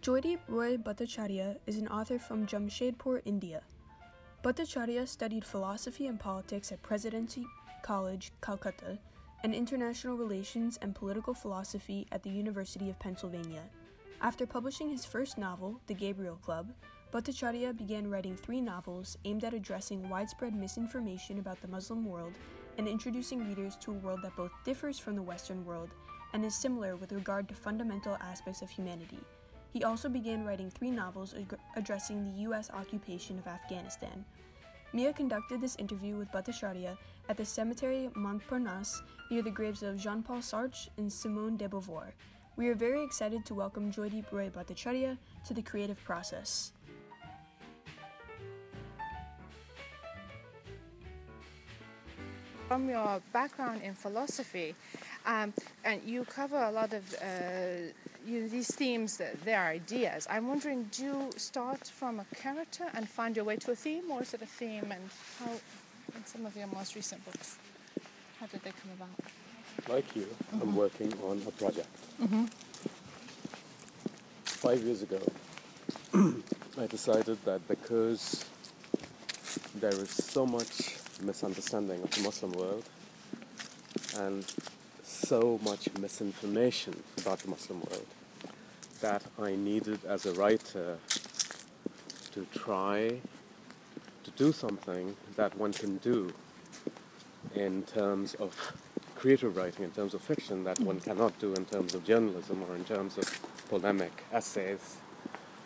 Joydeep Roy-Bhattacharya is an author from Jamshedpur, India. Bhattacharya studied philosophy and politics at Presidency College, Calcutta, and international relations and political philosophy at the University of Pennsylvania. After publishing his first novel, The Gabriel Club, Bhattacharya began writing 3 novels aimed at addressing widespread misinformation about the Muslim world and introducing readers to a world that both differs from the Western world and is similar with regard to fundamental aspects of humanity. He also began writing 3 novels addressing the U.S. occupation of Afghanistan. Mia conducted this interview with Bhattacharya at the cemetery Montparnasse near the graves of Jean-Paul Sartre and Simone de Beauvoir. We are very excited to welcome Joydeep Roy Bhattacharya to the creative process. From your background in philosophy, and you cover a lot of these themes, their ideas. I'm wondering, do you start from a character and find your way to a theme, or is it a theme? And how, in some of your most recent books, how did they come about? Like you, mm-hmm. I'm working on a project. Mm-hmm. 5 years ago, I decided that because there is so much misunderstanding of the Muslim world, and so much misinformation about the Muslim world, that I needed as a writer to try to do something that one can do in terms of creative writing, in terms of fiction, that one cannot do in terms of journalism or in terms of polemic essays,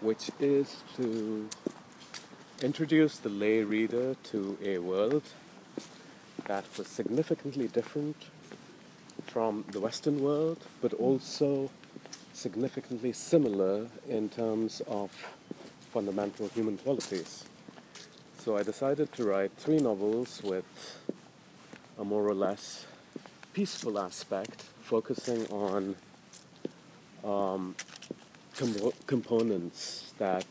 which is to introduce the lay reader to a world that was significantly different from the Western world, but also significantly similar in terms of fundamental human qualities. So I decided to write 3 novels with a more or less peaceful aspect, focusing on components that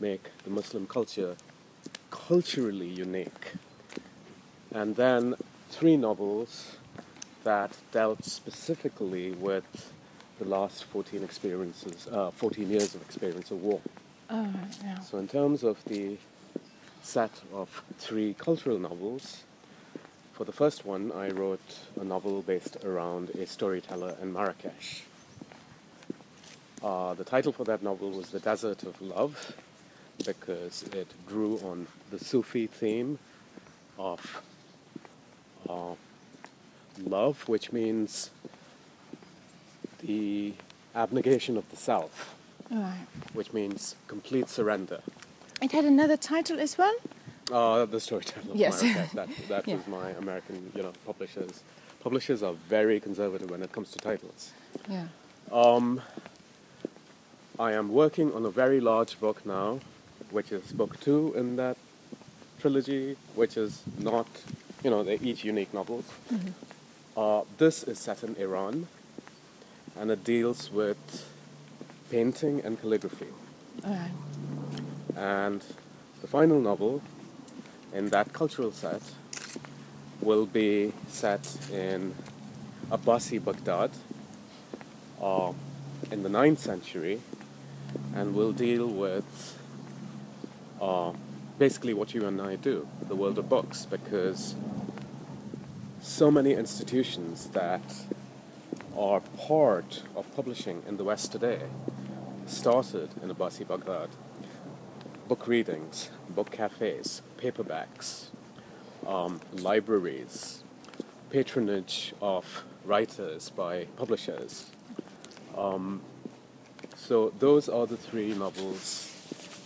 make the Muslim culture culturally unique. And then 3 novels that dealt specifically with the last 14 years of experience of war. Oh, yeah. So in terms of the set of 3 cultural novels, for the first one I wrote a novel based around a storyteller in Marrakesh. The title for that novel was The Desert of Love, because it drew on the Sufi theme of love, which means the abnegation of the self, right, which means complete surrender. It had another title as well? The Storyteller. Yes. That yeah. was my American, publishers. Publishers are very conservative when it comes to titles. Yeah. I am working on a very large book now, which is book 2 in that trilogy, which is not, they're each unique novels. Mm-hmm. This is set in Iran, and it deals with painting and calligraphy. Right. And the final novel in that cultural set will be set in Abbasid Baghdad in the 9th century, and will deal with basically what you and I do, the world of books, because so many institutions that are part of publishing in the West today started in Abbasid Baghdad. Book readings, book cafes, paperbacks, libraries, patronage of writers by publishers. So those are the 3 novels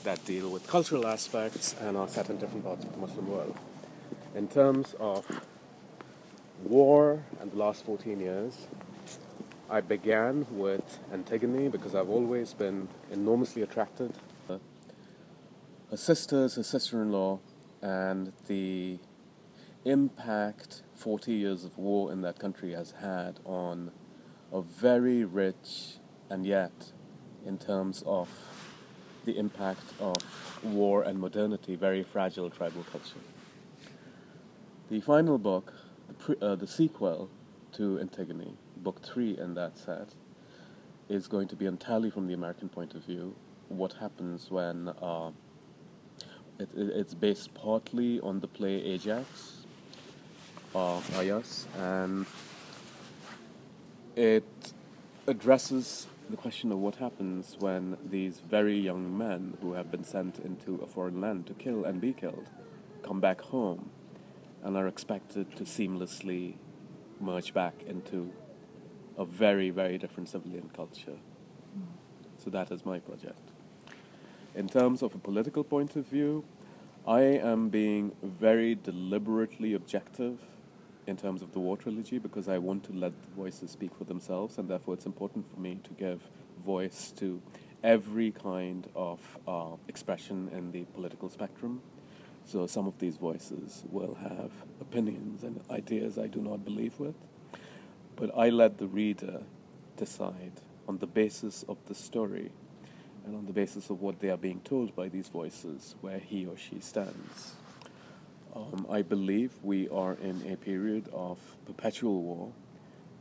that deal with cultural aspects and are set in different parts of the Muslim world. In terms of war and the last 14 years, I began with Antigone, because I've always been enormously attracted. Her sisters, her sister-in-law, and the impact 40 years of war in that country has had on a very rich, and yet, in terms of the impact of war and modernity, very fragile tribal culture. The final book, the sequel to Antigone, book 3 in that set, is going to be entirely from the American point of view. What happens when it's based partly on the play Ajax of Ayas, and it addresses the question of what happens when these very young men who have been sent into a foreign land to kill and be killed come back home and are expected to seamlessly merge back into a very, very different civilian culture. So that is my project. In terms of a political point of view, I am being very deliberately objective in terms of the war trilogy because I want to let the voices speak for themselves, and therefore it's important for me to give voice to every kind of expression in the political spectrum. So some of these voices will have opinions and ideas I do not believe with, but I let the reader decide on the basis of the story and on the basis of what they are being told by these voices where he or she stands. I believe we are in a period of perpetual war,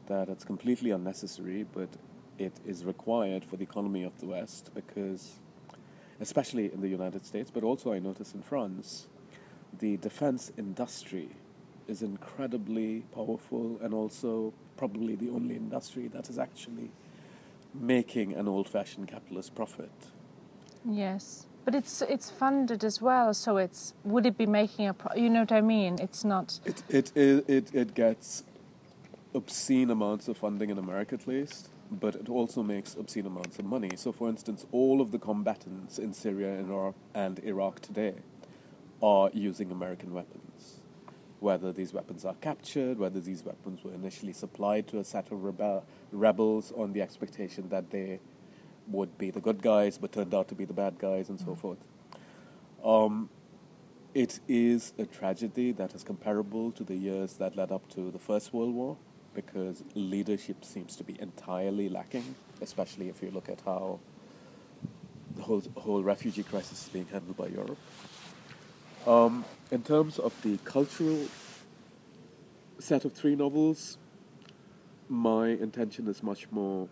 that it's completely unnecessary, but it is required for the economy of the West because, especially in the United States, but also I notice in France, the defense industry is incredibly powerful and also probably the only industry that is actually making an old-fashioned capitalist profit. Yes, but it's funded as well, so it's would it be making a you know what I mean? It's not. It gets obscene amounts of funding in America at least, but it also makes obscene amounts of money. So, for instance, all of the combatants in Syria and Iraq today are using American weapons. Whether these weapons are captured, whether these weapons were initially supplied to a set of rebels on the expectation that they would be the good guys but turned out to be the bad guys and so forth. It is a tragedy that is comparable to the years that led up to the First World War, because leadership seems to be entirely lacking, especially if you look at how the whole refugee crisis is being handled by Europe. In terms of the cultural set of 3 novels, my intention is much more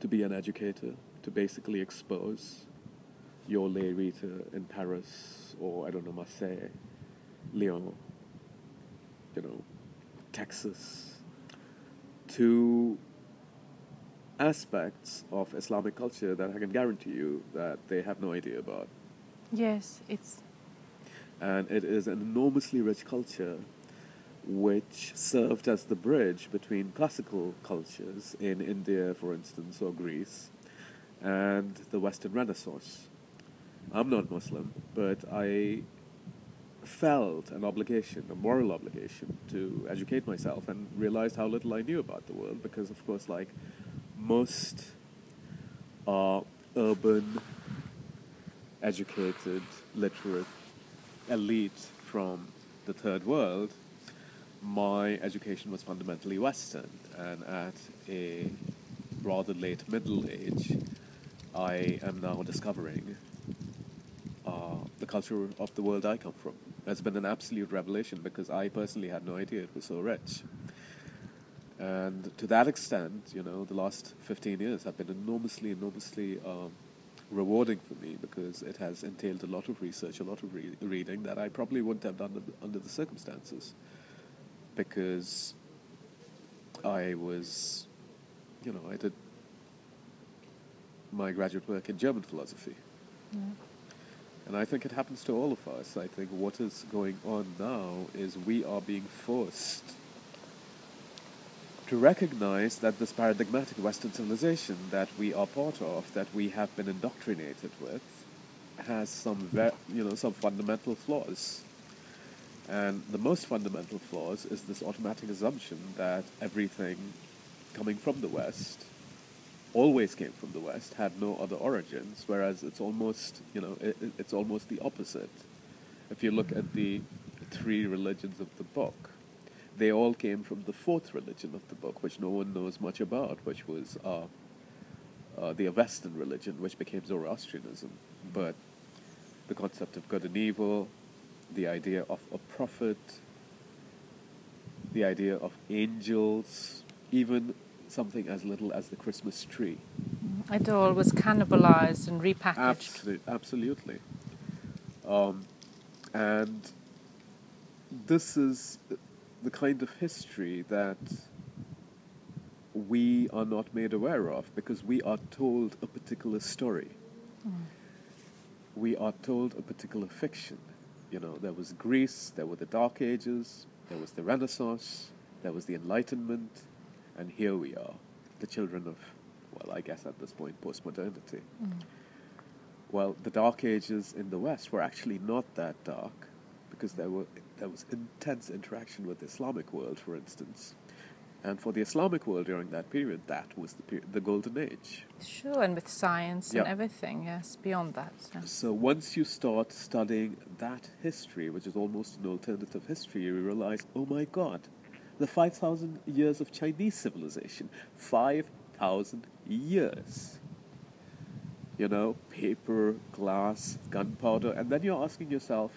to be an educator, to basically expose your lay reader in Paris or, I don't know, Marseille, Lyon, you know, Texas, to aspects of Islamic culture that I can guarantee you that they have no idea about. Yes, it's... And it is an enormously rich culture which served as the bridge between classical cultures in India, for instance, or Greece, and the Western Renaissance. I'm not Muslim, but I felt an obligation, a moral obligation, to educate myself and realized how little I knew about the world because, of course, like most urban, educated, literate elite from the Third World, my education was fundamentally Western, and at a rather late middle age, I am now discovering the culture of the world I come from. It's been an absolute revelation because I personally had no idea it was so rich. And to that extent, you know, the last 15 years have been enormously rewarding for me because it has entailed a lot of research, a lot of reading that I probably wouldn't have done under the circumstances because I was, you know, I did my graduate work in German philosophy. Yeah. And I think it happens to all of us. I think what is going on now is we are being forced to recognize that this paradigmatic Western civilization that we are part of, that we have been indoctrinated with, has some fundamental flaws. And the most fundamental flaws is this automatic assumption that everything coming from the West always came from the West, had no other origins, whereas it's almost, you know, it's almost the opposite. If you look at the 3 religions of the book, they all came from the 4th religion of the book, which no one knows much about, which was the Avestan religion, which became Zoroastrianism. But the concept of good and evil, the idea of a prophet, the idea of angels, even something as little as the Christmas tree. It all was cannibalized and repackaged. Absolutely. And this is the kind of history that we are not made aware of, because we are told a particular story. We are told a particular fiction. You know, there was Greece, there were the Dark Ages, there was the Renaissance, there was the Enlightenment, and here we are, the children of, well, I guess at this point, postmodernity. Well, the Dark Ages in the West were actually not that dark, because there was intense interaction with the Islamic world, for instance. And for the Islamic world during that period, that was the Golden Age. Sure, and with science and everything, yes, beyond that. Yeah. So once you start studying that history, which is almost an alternative history, you realize, oh my God, the 5,000 years of Chinese civilization, 5,000 years. You know, paper, glass, gunpowder, and then you're asking yourself,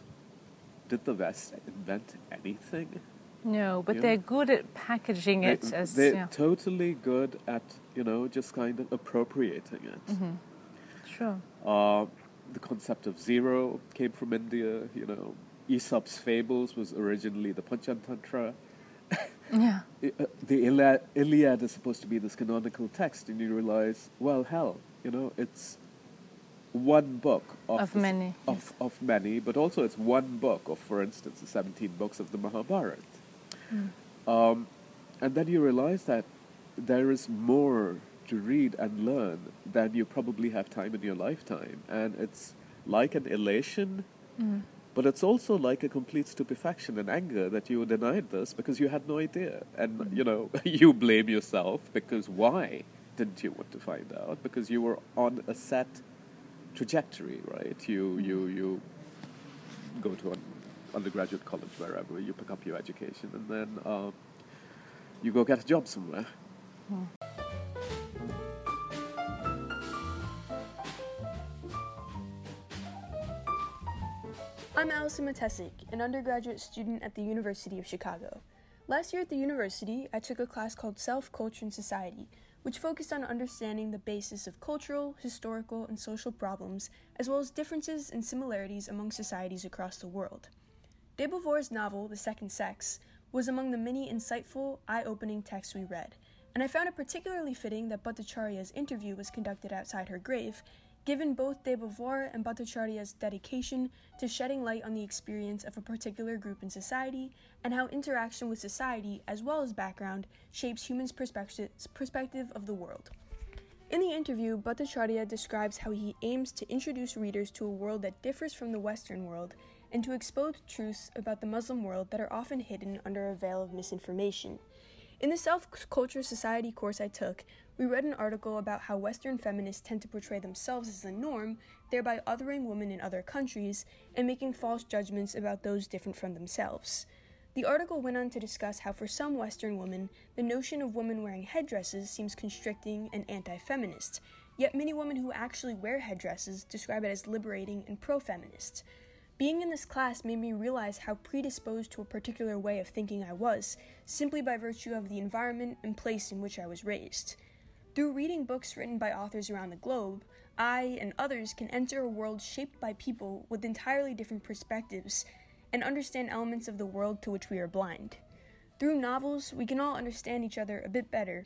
did the West invent anything? No, but they're good at packaging it. They're totally good at, you know, just kind of appropriating it. Sure. The concept of zero came from India, you know. Aesop's Fables was originally the Panchatantra. Yeah. The Iliad is supposed to be this canonical text, and you realize, well, hell, you know, it's one book of many, but also it's one book of, for instance, the 17 books of the Mahabharata. And then you realize that there is more to read and learn than you probably have time in your lifetime. And it's like an elation, but it's also like a complete stupefaction and anger that you were denied this because you had no idea. And, you know, you blame yourself because why didn't you want to find out? Because you were on a set trajectory, right? You go to an undergraduate college, wherever, you pick up your education, and then you go get a job somewhere. I'm Allison Matesic, an undergraduate student at the University of Chicago. Last year at the university, I took a class called Self-Culture and Society, which focused on understanding the basis of cultural, historical, and social problems, as well as differences and similarities among societies across the world. De Beauvoir's novel, The Second Sex, was among the many insightful, eye-opening texts we read, and I found it particularly fitting that Bhattacharya's interview was conducted outside her grave, given both De Beauvoir and Bhattacharya's dedication to shedding light on the experience of a particular group in society and how interaction with society, as well as background, shapes humans' perspective of the world. In the interview, Bhattacharya describes how he aims to introduce readers to a world that differs from the Western world and to expose truths about the Muslim world that are often hidden under a veil of misinformation. In the Self-Culture Society course I took, we read an article about how Western feminists tend to portray themselves as the norm, thereby othering women in other countries, and making false judgments about those different from themselves. The article went on to discuss how for some Western women, the notion of women wearing headdresses seems constricting and anti-feminist, yet many women who actually wear headdresses describe it as liberating and pro-feminist. Being in this class made me realize how predisposed to a particular way of thinking I was, simply by virtue of the environment and place in which I was raised. Through reading books written by authors around the globe, I and others can enter a world shaped by people with entirely different perspectives and understand elements of the world to which we are blind. Through novels, we can all understand each other a bit better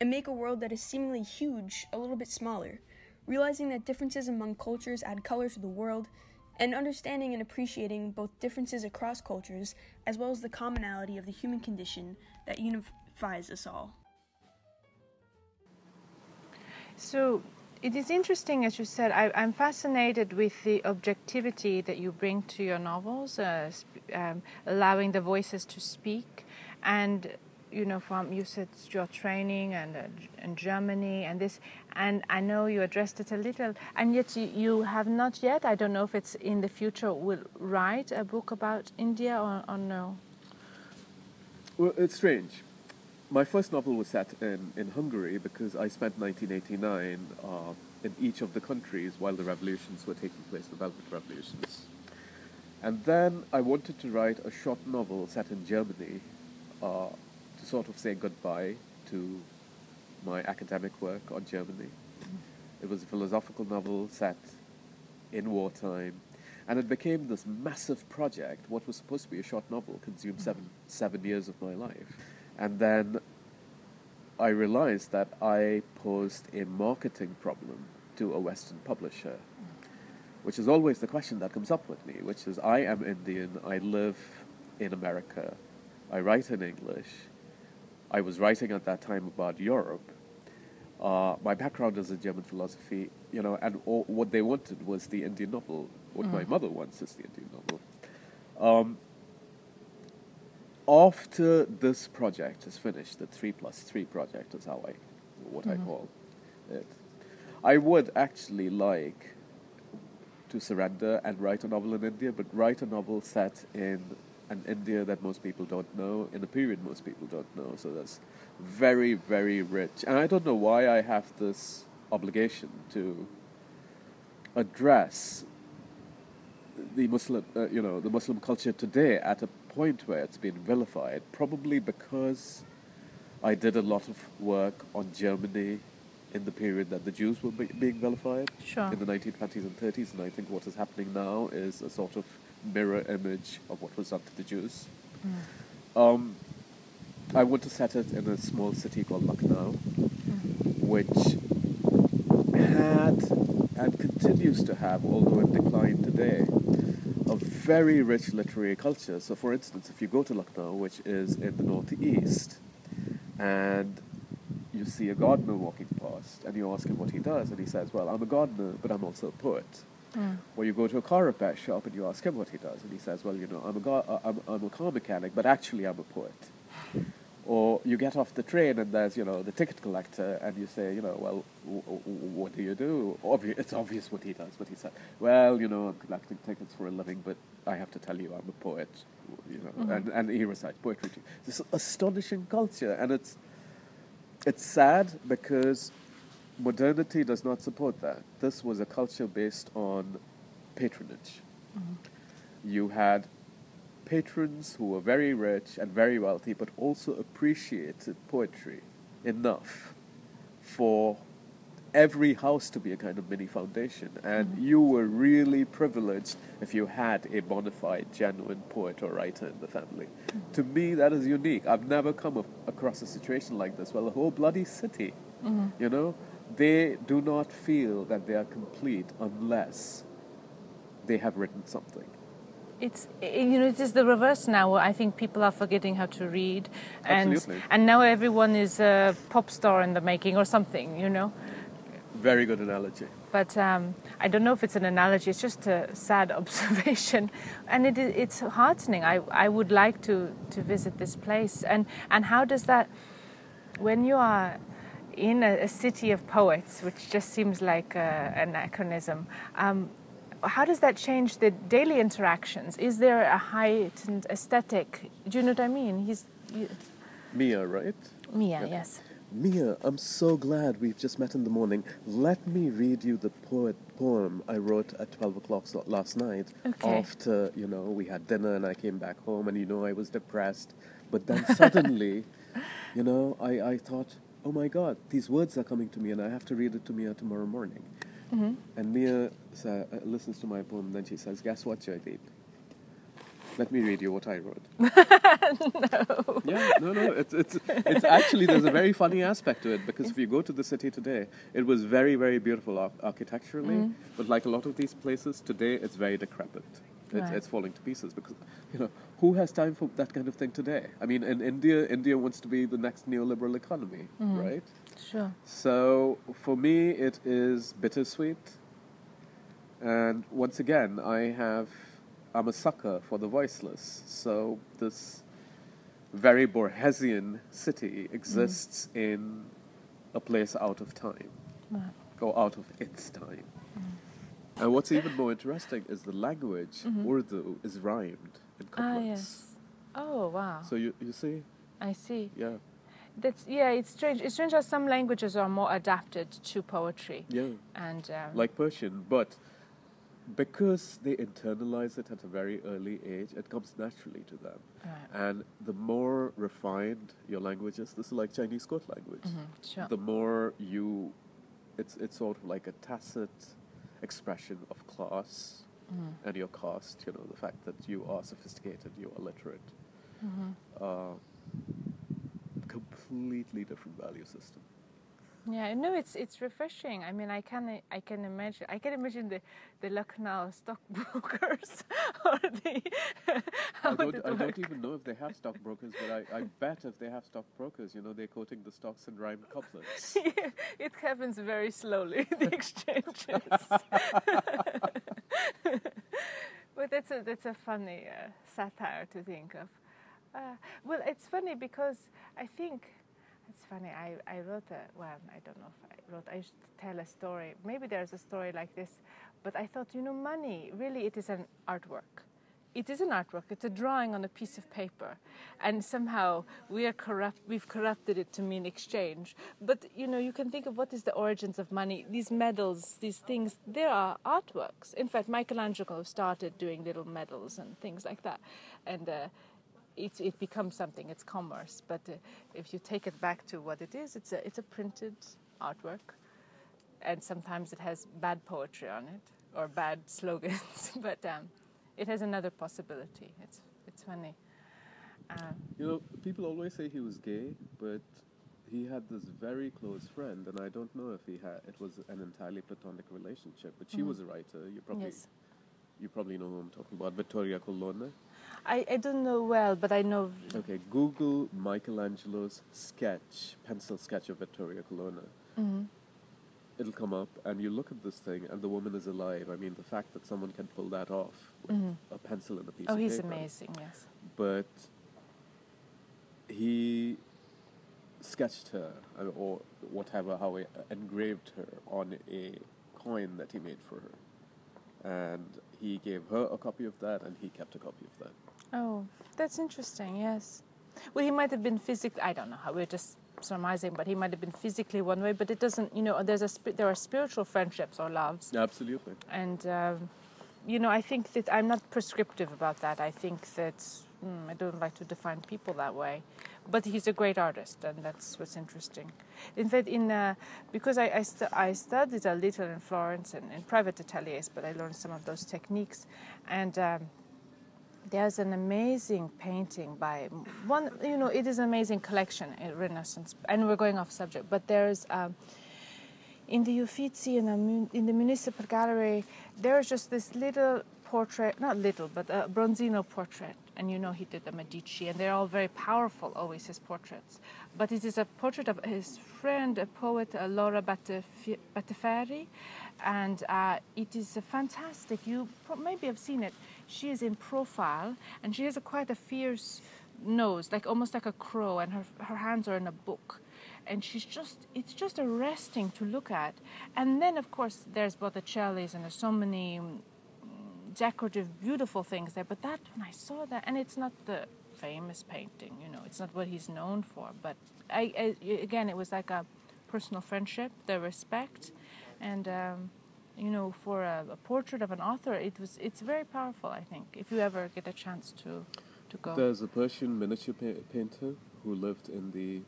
and make a world that is seemingly huge a little bit smaller, realizing that differences among cultures add color to the world, and understanding and appreciating both differences across cultures as well as the commonality of the human condition that unifies us all. So it is interesting, as you said, I'm fascinated with the objectivity that you bring to your novels, allowing the voices to speak, and you know, from you said your training and Germany and this, and I know you addressed it a little, and yet you have not yet. I don't know if it's in the future. Will write a book about India or no? Well, it's strange. My first novel was set in Hungary because I spent 1989 in each of the countries while the revolutions were taking place, the Velvet Revolutions. And then I wanted to write a short novel set in Germany to sort of say goodbye to my academic work on Germany. It was a philosophical novel set in wartime, and it became this massive project. What was supposed to be a short novel consumed seven years of my life. And then I realized that I posed a marketing problem to a Western publisher, which is always the question that comes up with me, which is, I am Indian, I live in America, I write in English, I was writing at that time about Europe, my background is in German philosophy, you know, and all, what they wanted was the Indian novel, what my mother wants is the Indian novel. After this project is finished, the 3+3 project is how I call it, I would actually like to surrender and write a novel in India, but write a novel set in an India that most people don't know, in a period most people don't know. So that's very, very rich. And I don't know why I have this obligation to address the Muslim, the Muslim culture today at a point where it's been vilified, probably because I did a lot of work on Germany in the period that the Jews were being vilified in the 1920s and 30s, and I think what is happening now is a sort of mirror image of what was done to the Jews. I want to set it in a small city called Lucknow, which had and continues to have, although in decline today, a very rich literary culture. So for instance, if you go to Lucknow, which is in the northeast, and you see a gardener walking past and you ask him what he does, and he says, well, I'm a gardener, but I'm also a poet. Or you go to a car repair shop and you ask him what he does, and he says, well, you know, I'm a car mechanic, but actually I'm a poet. Or you get off the train and there's, you know, the ticket collector, and you say, you know, well, what do you do? It's obvious what he does, but he said, well, you know, I'm collecting tickets for a living, but I have to tell you I'm a poet, you know, and he recites poetry to you. This astonishing culture, and it's sad because modernity does not support that. This was a culture based on patronage. You had patrons who were very rich and very wealthy, but also appreciated poetry enough for every house to be a kind of mini foundation. And you were really privileged if you had a bona fide, genuine poet or writer in the family. To me, that is unique. I've never come across a situation like this. Well, the whole bloody city, you know, they do not feel that they are complete unless they have written something. It is the reverse now. I think people are forgetting how to read. And now everyone is a pop star in the making or something, you know. Very good analogy. But I don't know if it's an analogy. It's just a sad observation, and it's heartening. I would like to visit this place. And how does that, when you are in a city of poets, which just seems like an anachronism, how does that change the daily interactions? Is there a heightened aesthetic? Do you know what I mean? Mia, right? Mia, yeah. Yes. Mia, I'm so glad we've just met in the morning. Let me read you the poem I wrote at 12 o'clock last night. Okay. After, you know, we had dinner and I came back home and, you know, I was depressed. But then suddenly, you know, I thought, oh my God, these words are coming to me and I have to read it to Mia tomorrow morning. And Mia listens to my poem and then she says, guess what, Joydeep? Let me read you what I wrote. No. Yeah, no. It's actually, there's a very funny aspect to it, because if you go to the city today, it was very, very beautiful architecturally. But like a lot of these places today, it's very decrepit. It's falling to pieces because, you know, who has time for that kind of thing today? I mean, in India wants to be the next neoliberal economy, right? Sure. So for me, it is bittersweet. And once again, I'm a sucker for the voiceless. So this very Borgesian city exists in a place out of time, or out of its time. And what's even more interesting is the language, Urdu, is rhymed in couplets. Ah, yes. Oh, wow. So you see? I see. Yeah. It's strange. It's strange how some languages are more adapted to poetry. Yeah. And like Persian, but because they internalize it at a very early age, it comes naturally to them. Right. And the more refined your language is, this is like Chinese court language. Mm-hmm. Sure. The more you, it's sort of like a tacit expression of class and your caste, you know, the fact that you are sophisticated, you are literate. Mm-hmm. Completely different value system. Yeah, no, it's refreshing. I mean, I can imagine the Lucknow stockbrokers or the. I don't even know if they have stockbrokers, but I bet if they have stockbrokers, you know, they're quoting the stocks in rhyme couplets. Yeah, it happens very slowly, the exchanges. But that's a funny satire to think of. Well, it's funny because I think. It's funny, I wrote I don't know if I wrote, I used to tell a story, maybe there's a story like this, but I thought, you know, money, really it is an artwork. It is an artwork, it's a drawing on a piece of paper, and somehow we've corrupted it to mean exchange. But, you know, you can think of what is the origins of money, these medals, these things, there are artworks. In fact, Michelangelo started doing little medals and things like that, and it becomes something, it's commerce, but if you take it back to what it is, it's a printed artwork, and sometimes it has bad poetry on it, or bad slogans, but it has another possibility, it's funny. You know, people always say he was gay, but he had this very close friend, and I don't know if it was an entirely platonic relationship, but she was a writer, you probably know who I'm talking about, Victoria Colonna. I don't know well, but I know... Okay, Google Michelangelo's sketch, pencil sketch of Victoria Colonna. Mm-hmm. It'll come up, and you look at this thing, and the woman is alive. I mean, the fact that someone can pull that off with a pencil and a piece of paper. Oh, he's amazing, yes. But he sketched her, or whatever, how he engraved her on a coin that he made for her. And he gave her a copy of that, and he kept a copy of that. Oh, that's interesting, yes. Well, he might have been physically, I don't know how, we're just surmising, but he might have been physically one way, but it doesn't, you know, there are spiritual friendships or loves. Absolutely. And, you know, I think that I'm not prescriptive about that. I think that I don't like to define people that way. But he's a great artist, and that's what's interesting. In fact, because I studied a little in Florence and in private ateliers, but I learned some of those techniques, and... there's an amazing painting by one, you know, it is an amazing collection in Renaissance, and we're going off subject, but there's, in the Uffizi, in the Municipal Gallery, there's just this little portrait, not little, but a Bronzino portrait, and you know he did the Medici, and they're all very powerful, always, his portraits. But it is a portrait of his friend, a poet, Laura Battiferri, and it is fantastic. You maybe have seen it. She is in profile, and she has quite a fierce nose, like almost like a crow, and her hands are in a book, and it's just arresting to look at. And then, of course, there's Botticelli's, and there's so many decorative, beautiful things there. But that, when I saw that, and it's not the famous painting, you know, it's not what he's known for, but I again, it was like a personal friendship, the respect, and... you know, for a portrait of an author, it's very powerful, I think, if you ever get a chance to go. There's a Persian miniature painter who lived in the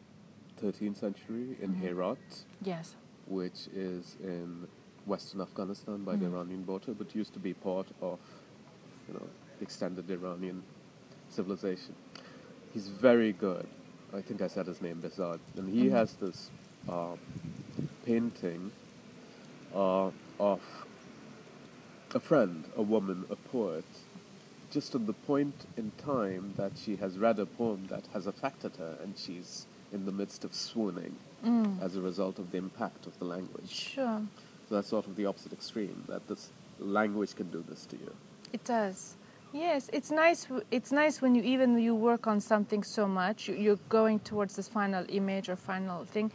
13th century in Herat, yes, which is in western Afghanistan by the Iranian border, but used to be part of, you know, extended Iranian civilization. He's very good. I think I said his name, Behzad. And he has this painting... of a friend, a woman, a poet, just at the point in time that she has read a poem that has affected her, and she's in the midst of swooning as a result of the impact of the language. Sure. So that's sort of the opposite extreme, that this language can do this to you. It does. Yes, it's nice. It's nice when you work on something so much, you're going towards this final image or final thing.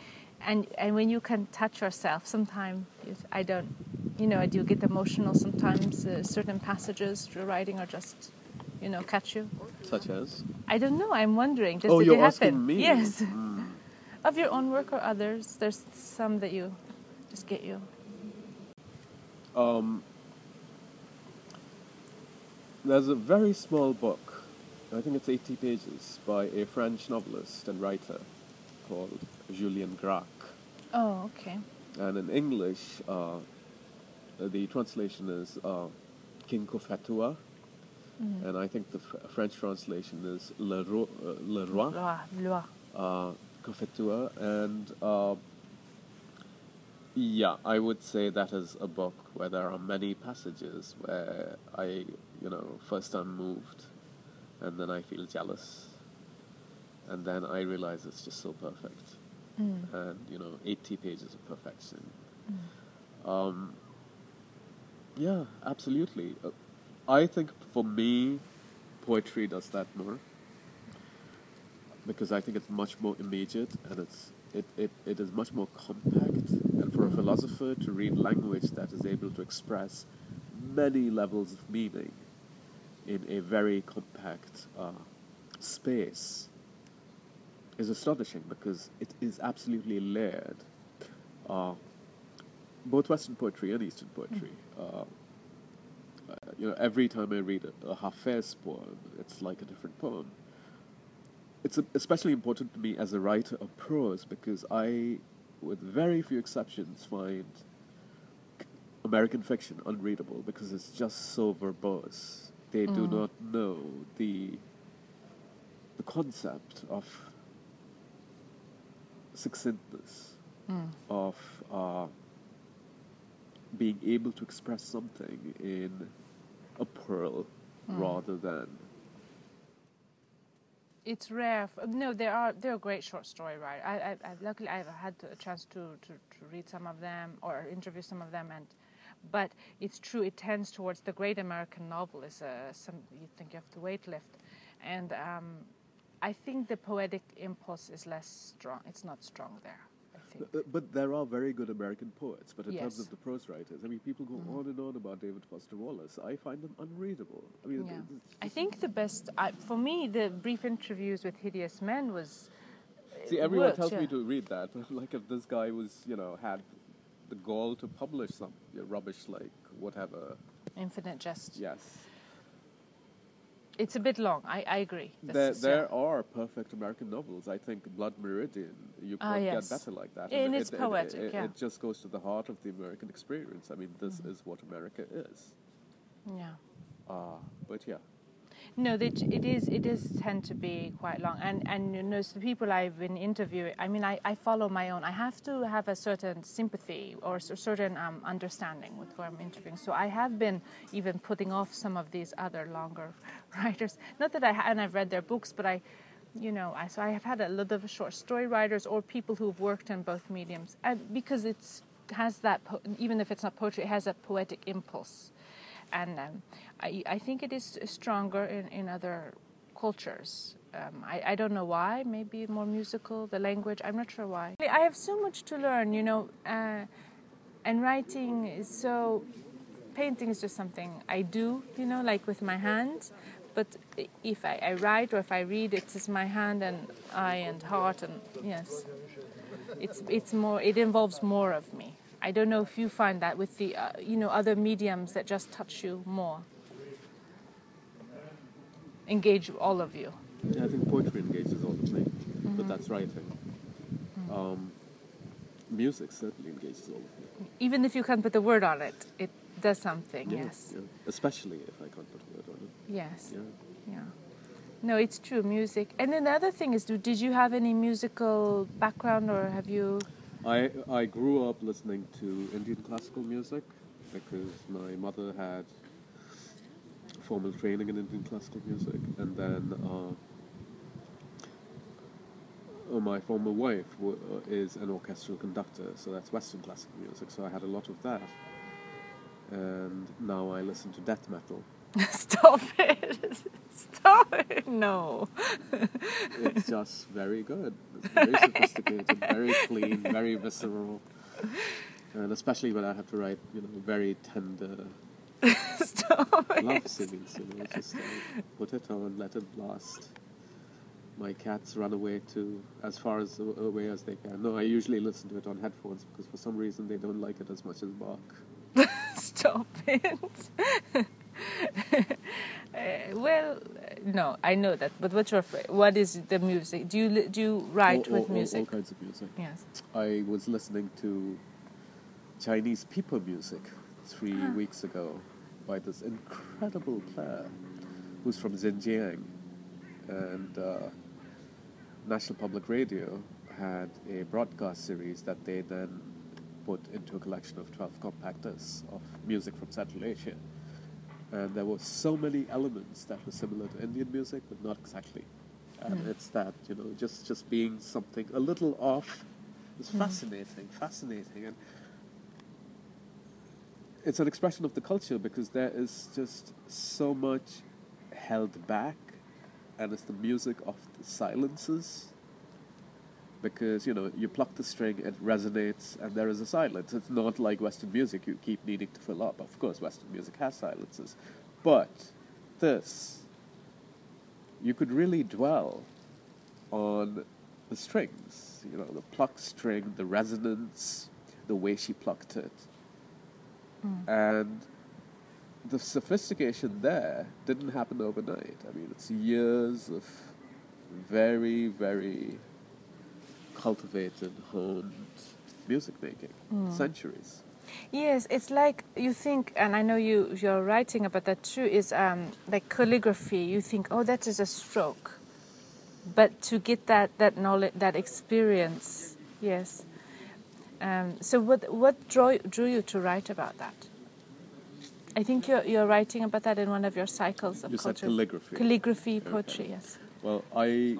And when you can touch yourself, sometimes I don't, you know, I do get emotional sometimes. Certain passages through writing are just, you know, catch you. Such as? I don't know. I'm wondering. Does it happen? Asking me? Yes. Of your own work or others, there's some that you just get you. There's a very small book, I think it's 80 pages, by a French novelist and writer called Julien Gracq. Oh, okay. And in English, the translation is King Cofetua, and I think the French translation is Le Roi Cofetua, and yeah, I would say that is a book where there are many passages where I, you know, first I'm moved, and then I feel jealous, and then I realize it's just so perfect. And, you know, 80 pages of perfection. Yeah, absolutely. I think for me, poetry does that more, because I think it's much more immediate, and it is much more compact. And for a philosopher to read language that is able to express many levels of meaning in a very compact space is astonishing, because it is absolutely layered. Both Western poetry and Eastern poetry. You know, every time I read a Hafez poem, it's like a different poem. It's especially important to me as a writer of prose, because I, with very few exceptions, find American fiction unreadable, because it's just so verbose. They do not know the concept of succinctness, of being able to express something in a pearl rather than... It's rare. No, there are great short story writers. Luckily, I've had a chance to read some of them or interview some of them, but it's true, it tends towards the great American novel is some you think you have to weightlift, and I think the poetic impulse is less strong. It's not strong there. But there are very good American poets, but in terms of the prose writers, I mean, people go on and on about David Foster Wallace. I find them unreadable. I mean, I think the best, for me, the Brief Interviews with Hideous Men was... See, everyone tells me to read that. Like, if this guy was, you know, had the gall to publish some rubbish like whatever. Infinite Jest. Yes. It's a bit long, I agree. There are perfect American novels. I think Blood Meridian, you can't get better like that. And it's poetic, It just goes to the heart of the American experience. I mean, this is what America is. Yeah. But yeah. No, it is tend to be quite long. And you know, so the people I've been interviewing, I mean, I follow my own. I have to have a certain sympathy or a certain understanding with who I'm interviewing. So I have been even putting off some of these other longer writers. Not that I've read their books, but I have had a lot of short story writers or people who've worked in both mediums. And because has that, even if it's not poetry, it has a poetic impulse. And I think it is stronger in other cultures. I don't know why, maybe more musical, the language, I'm not sure why. I have so much to learn, you know, and writing is so... Painting is just something I do, you know, like with my hand. But if I write or if I read, it is my hand and eye and heart and, yes. It's more, it involves more of me. I don't know if you find that with the, you know, other mediums that just touch you more. Engage all of you. Yeah, I think poetry engages all of me, but that's writing. Music certainly engages all of me. Even if you can't put a word on it, it does something, yes. Yeah. Especially if I can't put a word on it. Yes. Yeah. No, it's true, music. And then the other thing is, did you have any musical background or have you... I grew up listening to Indian classical music because my mother had formal training in Indian classical music, and then my former wife is an orchestral conductor, so that's Western classical music, so I had a lot of that, and now I listen to death metal. Stop it! Stop it! No. It's just very good. It's very sophisticated, very clean, very visceral, and especially when I have to write, you know, very tender love scenes. You know, just put it on, let it blast. My cats run away too, as far as away as they can. No, I usually listen to it on headphones because for some reason they don't like it as much as bark. Stop it. Well, no, I know that. But what's your what is the music? Do you write with music? All kinds of music. Yes. I was listening to Chinese people music 3 weeks ago by this incredible player who's from Xinjiang, and National Public Radio had a broadcast series that they then put into a collection of 12 compact discs of music from Central Asia. And there were so many elements that were similar to Indian music, but not exactly. And it's that, you know, just being something a little off is fascinating. And it's an expression of the culture because there is just so much held back, and it's the music of the silences. Because, you know, you pluck the string, it resonates, and there is a silence. It's not like Western music you keep needing to fill up. Of course, Western music has silences. But this, you could really dwell on the strings. You know, the pluck string, the resonance, the way she plucked it. And the sophistication there didn't happen overnight. I mean, it's years of very, very cultivated, honed music making, centuries. Yes, it's like you think, and I know you're writing about that too, is like calligraphy. You think, oh, that is a stroke. But to get that knowledge, that experience, yes. So what drew you to write about that? I think you're writing about that in one of your cycles of culture. You said calligraphy. Calligraphy, poetry, okay. Yes. Well, I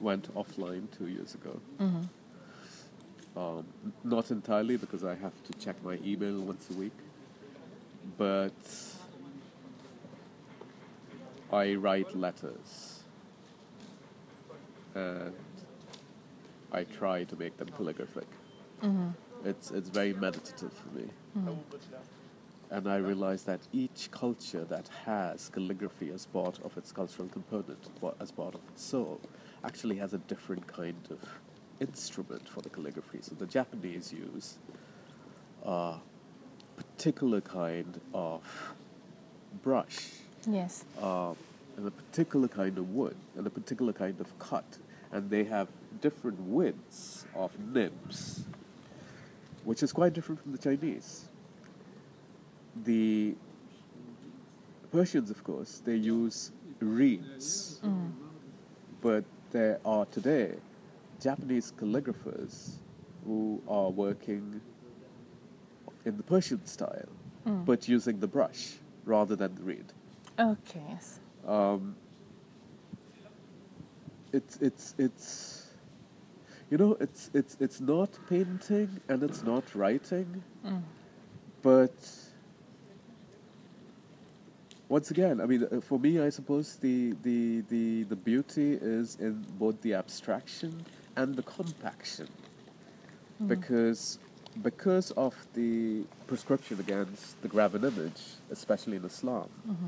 went offline 2 years ago. Mm-hmm. Not entirely, because I have to check my email once a week. But I write letters. And I try to make them calligraphic. Mm-hmm. It's very meditative for me. Mm-hmm. And I realized that each culture that has calligraphy as part of its cultural component, as part of its soul, actually has a different kind of instrument for the calligraphy. So the Japanese use a particular kind of brush. Yes. And a particular kind of wood, and a particular kind of cut. And they have different widths of nibs, which is quite different from the Chinese. The Persians, of course, they use reeds, but there are today Japanese calligraphers who are working in the Persian style, but using the brush rather than the reed. Okay, yes. It's not painting and it's not writing, but once again, I mean, for me, I suppose the beauty is in both the abstraction and the compaction, because of the prescription against the graven image, especially in Islam. Mm-hmm.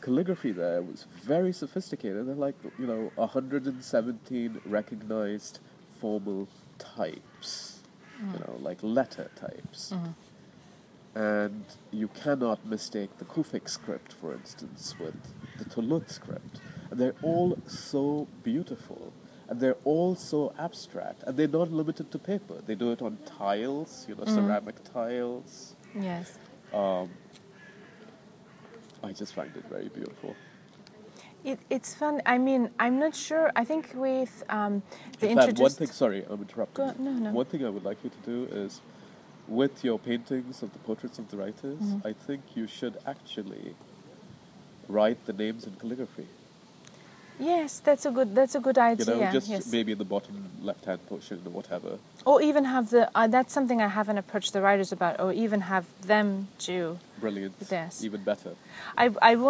Calligraphy there was very sophisticated. They're like, you know, 117 recognized formal types, you know, like letter types. Mm-hmm. And you cannot mistake the Kufic script, for instance, with the Tulut script. And they're all so beautiful, and they're all so abstract, and they're not limited to paper. They do it on tiles, you know, ceramic tiles. Yes. I just find it very beautiful. It's fun. I mean, I'm not sure. I think with One thing I would like you to do is, with your paintings of the portraits of the writers, I think you should actually write the names in calligraphy. Yes, that's a good idea. You know, just maybe in the bottom left-hand portion or whatever. Or even have that's something I haven't approached the writers about, or even have them do. Brilliant. Yes. Even better. I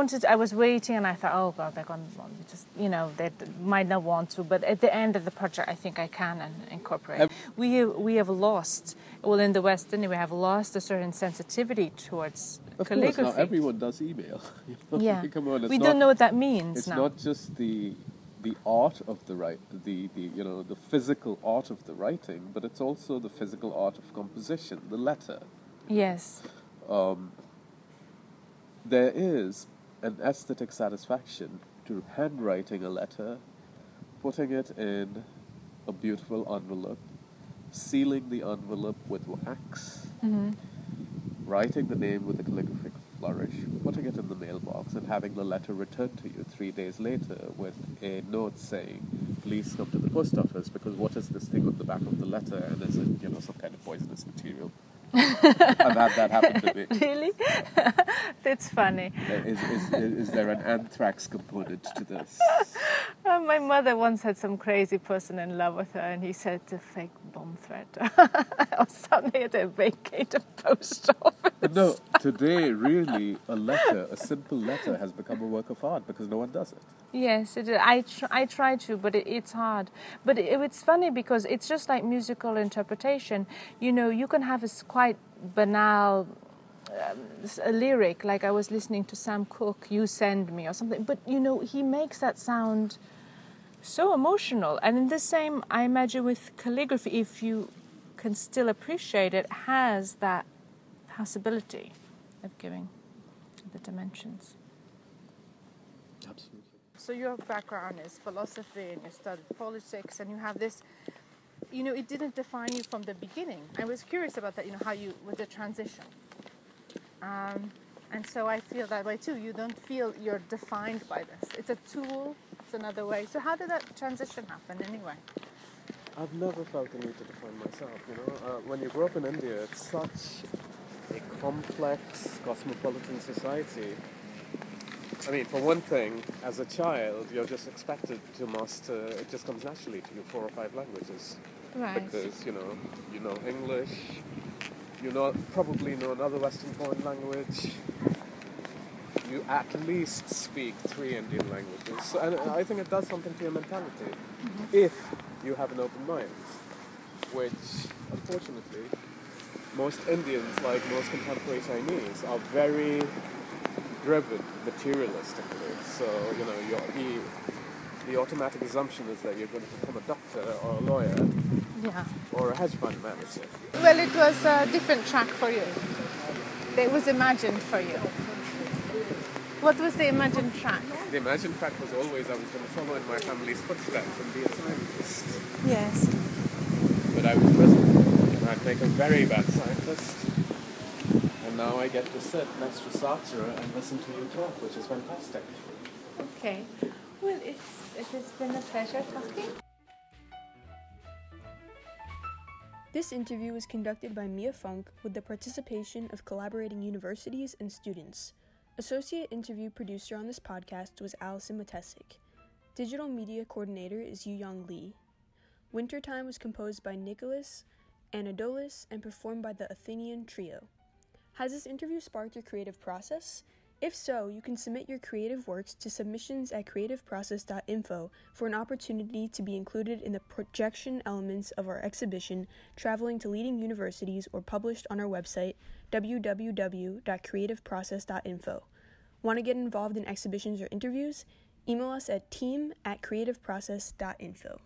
was waiting and I thought, oh God, they're going to, just, you know, they might not want to, but at the end of the project I think I can incorporate. We have lost, well, in the West anyway, have lost a certain sensitivity towards calligraphy. Of course, now everyone does email. You know? Yeah. Come on, we don't know what that means. It's not just the art of the the physical art of the writing, but it's also the physical art of composition, the letter. Yes. There is an aesthetic satisfaction to handwriting a letter, putting it in a beautiful envelope, sealing the envelope with wax, writing the name with a calligraphic flourish, putting it in the mailbox, and having the letter returned to you 3 days later with a note saying, please come to the post office, because what is this thing on the back of the letter, and is it, you know, some kind of poisonous material? I've had that happen to me. Really? That's funny. Is there an anthrax component to this? My mother once had some crazy person in love with her, and he said a fake bomb threat or something at a vacated post office. But no, today really a letter, a simple letter, has become a work of art because no one does it. Yes, it is. I try to, but it's hard. But it's funny because it's just like musical interpretation. You know, you can have a quite banal a lyric, like I was listening to Sam Cooke, "You Send Me" or something, but you know, he makes that sound so emotional. And in the same, I imagine with calligraphy, if you can still appreciate it, has that possibility of giving the dimensions. Absolutely. So your background is philosophy, and you studied politics, and you have this, you know, it didn't define you from the beginning. I was curious about that, you know, how you, with the transition. And so I feel that way too. You don't feel you're defined by this. It's a tool, it's another way. So how did that transition happen anyway? I've never felt the need to define myself, you know. When you grow up in India, it's such a complex, cosmopolitan society. I mean, for one thing, as a child, you're just expected to master, it just comes naturally to you, 4 or 5 languages. Right. Because, you know English, you know, probably know another Western foreign language. You at least speak 3 Indian languages. So, and I think it does something to your mentality, if you have an open mind, which, unfortunately, most Indians, like most contemporary Chinese, are very driven materialistically. So, you know, the automatic assumption is that you're going to become a doctor or a lawyer. Yeah. Or a hedge fund manager. Well, it was a different track for you. It was imagined for you. What was the imagined track? The imagined track was always I was going to follow in my family's footsteps and be a scientist. Yes. But I was miserable, and I'd make a very bad scientist. And now I get to sit next to Sartre and listen to you talk, which is fantastic. Okay. Well, it has been a pleasure talking. This interview was conducted by Mia Funk with the participation of collaborating universities and students. Associate interview producer on this podcast was Allison Matesic. Digital media coordinator is Yu-Yang Lee. Wintertime was composed by Nicholas Anadolis and performed by the Athenian Trio. Has this interview sparked your creative process? If so, you can submit your creative works to submissions@creativeprocess.info for an opportunity to be included in the projection elements of our exhibition traveling to leading universities or published on our website, www.creativeprocess.info. Want to get involved in exhibitions or interviews? Email us at team@creativeprocess.info.